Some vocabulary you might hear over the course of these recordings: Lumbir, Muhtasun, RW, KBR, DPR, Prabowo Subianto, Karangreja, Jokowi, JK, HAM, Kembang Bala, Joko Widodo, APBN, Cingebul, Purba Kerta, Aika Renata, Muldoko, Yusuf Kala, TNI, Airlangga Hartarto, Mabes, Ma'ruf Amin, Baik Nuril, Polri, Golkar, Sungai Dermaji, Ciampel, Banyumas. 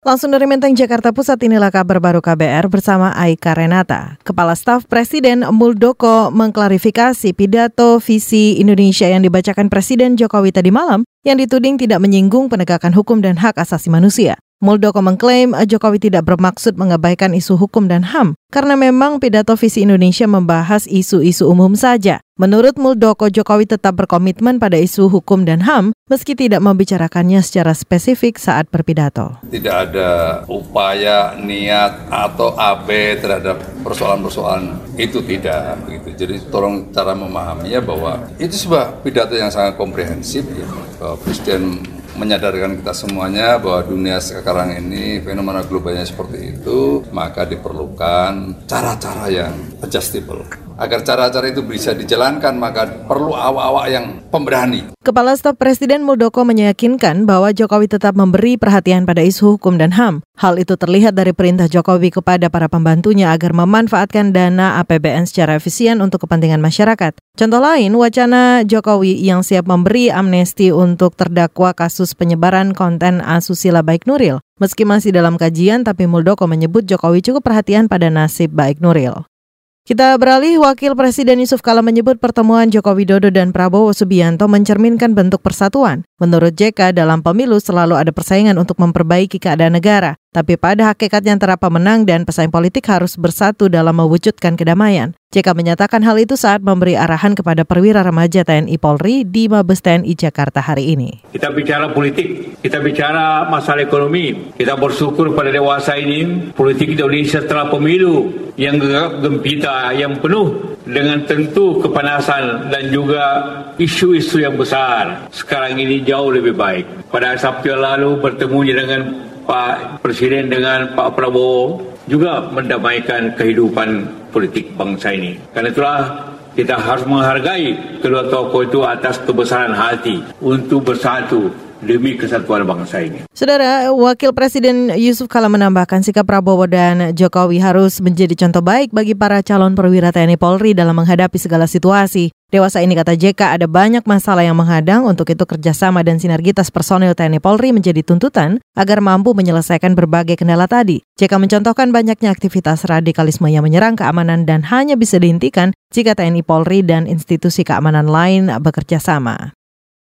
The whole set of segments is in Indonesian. Langsung dari Menteng, Jakarta Pusat, inilah kabar baru KBR bersama Aika Renata. Kepala Staf Presiden Muldoko mengklarifikasi pidato visi Indonesia yang dibacakan Presiden Jokowi tadi malam yang dituding tidak menyinggung penegakan hukum dan hak asasi manusia. Muldoko mengklaim Jokowi tidak bermaksud mengabaikan isu hukum dan HAM karena memang pidato visi Indonesia membahas isu-isu umum saja. Menurut Muldoko, Jokowi tetap berkomitmen pada isu hukum dan HAM meski tidak membicarakannya secara spesifik saat berpidato. Tidak ada upaya, niat, atau AB terhadap persoalan-persoalan itu, tidak begitu. Jadi tolong cara memahaminya bahwa itu sebuah pidato yang sangat komprehensif, ya. Presiden menyadarkan kita semuanya bahwa dunia sekarang ini fenomena globalnya seperti itu, maka diperlukan cara-cara yang adjustable. Agar cara-cara itu bisa dijalankan, maka perlu awak-awak yang pemberani. Kepala Staf Presiden Muldoko meyakinkan bahwa Jokowi tetap memberi perhatian pada isu hukum dan HAM. Hal itu terlihat dari perintah Jokowi kepada para pembantunya agar memanfaatkan dana APBN secara efisien untuk kepentingan masyarakat. Contoh lain, wacana Jokowi yang siap memberi amnesti untuk terdakwa kasus penyebaran konten asusila Baik Nuril. Meski masih dalam kajian, tapi Muldoko menyebut Jokowi cukup perhatian pada nasib Baik Nuril. Kita beralih, Wakil Presiden Yusuf Kala menyebut pertemuan Joko Widodo dan Prabowo Subianto mencerminkan bentuk persatuan. Menurut JK, dalam pemilu selalu ada persaingan untuk memperbaiki keadaan negara. Tapi pada hakikatnya antara pemenang dan pesaing politik harus bersatu dalam mewujudkan kedamaian. JK menyatakan hal itu saat memberi arahan kepada perwira remaja TNI Polri di Mabes TNI Jakarta hari ini. Kita bicara politik, kita bicara masalah ekonomi. Kita bersyukur pada dewasa ini, politik Indonesia setelah pemilu yang gegap gempita, yang penuh dengan tentu kepanasan dan juga isu-isu yang besar. Sekarang ini jauh lebih baik. Pada Sabtu lalu bertemunya dengan Pak Presiden dengan Pak Prabowo juga mendamaikan kehidupan politik bangsa ini. Karena itulah kita harus menghargai kedua tokoh itu atas kebesaran hati untuk bersatu demi kesatuan bangsa ini. Saudara, Wakil Presiden Yusuf Kala menambahkan sikap Prabowo dan Jokowi harus menjadi contoh baik bagi para calon perwira TNI Polri dalam menghadapi segala situasi. Dewasa ini, kata JK, ada banyak masalah yang menghadang, untuk itu kerjasama dan sinergitas personil TNI Polri menjadi tuntutan agar mampu menyelesaikan berbagai kendala tadi. JK mencontohkan banyaknya aktivitas radikalisme yang menyerang keamanan dan hanya bisa dihentikan jika TNI Polri dan institusi keamanan lain bekerja sama.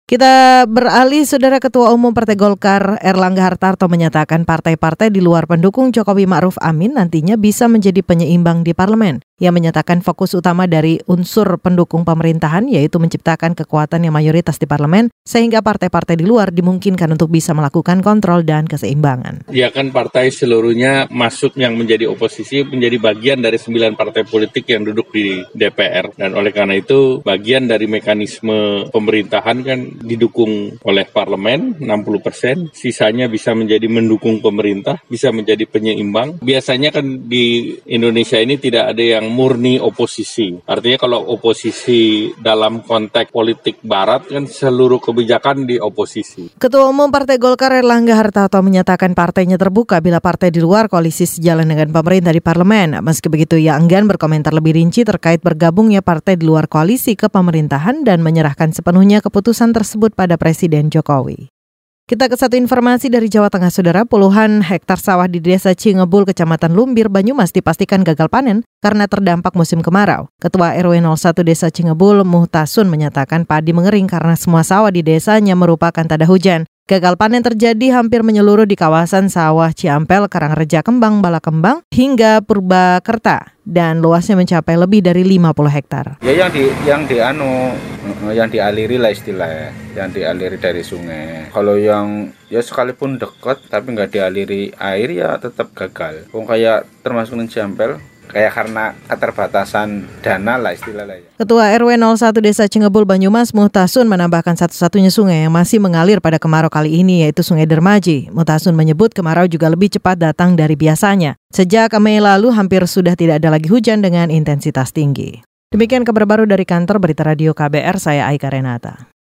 Kita beralih, Saudara. Ketua Umum Partai Golkar Airlangga Hartarto menyatakan partai-partai di luar pendukung Jokowi Ma'ruf Amin nantinya bisa menjadi penyeimbang di parlemen. Ia menyatakan fokus utama dari unsur pendukung pemerintahan yaitu menciptakan kekuatan yang mayoritas di parlemen sehingga partai-partai di luar dimungkinkan untuk bisa melakukan kontrol dan keseimbangan. Ya kan, partai seluruhnya masuk yang menjadi oposisi menjadi bagian dari 9 partai politik yang duduk di DPR, dan oleh karena itu bagian dari mekanisme pemerintahan kan didukung oleh parlemen 60%, sisanya bisa menjadi mendukung pemerintah, bisa menjadi penyeimbang. Biasanya kan di Indonesia ini tidak ada yang murni oposisi. Artinya kalau oposisi dalam konteks politik barat kan seluruh kebijakan di oposisi. Ketua Umum Partai Golkar Airlangga Hartarto menyatakan partainya terbuka bila partai di luar koalisi sejalan dengan pemerintah di parlemen. Meski begitu, ia enggan berkomentar lebih rinci terkait bergabungnya partai di luar koalisi ke pemerintahan dan menyerahkan sepenuhnya keputusan tersebut pada Presiden Jokowi. Kita ke satu informasi dari Jawa Tengah, Saudara. Puluhan hektar sawah di desa Cingebul, Kecamatan Lumbir, Banyumas dipastikan gagal panen karena terdampak musim kemarau. Ketua RW 01 Desa Cingebul, Muhtasun, menyatakan padi mengering karena semua sawah di desanya merupakan tada hujan. Gagal panen terjadi hampir menyeluruh di kawasan sawah Ciampel, Karangreja, Kembang Bala Kembang, hingga Purba Kerta, dan luasnya mencapai lebih dari 50 hektar. Ya yang dialiri lah istilahnya, yang dialiri dari sungai. Kalau yang ya sekalipun dekat tapi nggak dialiri air ya tetap gagal. Kayak termasuk Ciampel. Kayak karena keterbatasan dana lah istilahnya. Ketua RW 01 Desa Cingebul Banyumas Muhtasun menambahkan satu-satunya sungai yang masih mengalir pada kemarau kali ini yaitu Sungai Dermaji. Muhtasun menyebut kemarau juga lebih cepat datang dari biasanya. Sejak Mei lalu hampir sudah tidak ada lagi hujan dengan intensitas tinggi. Demikian kabar baru dari kantor Berita Radio KBR, saya Aika Renata.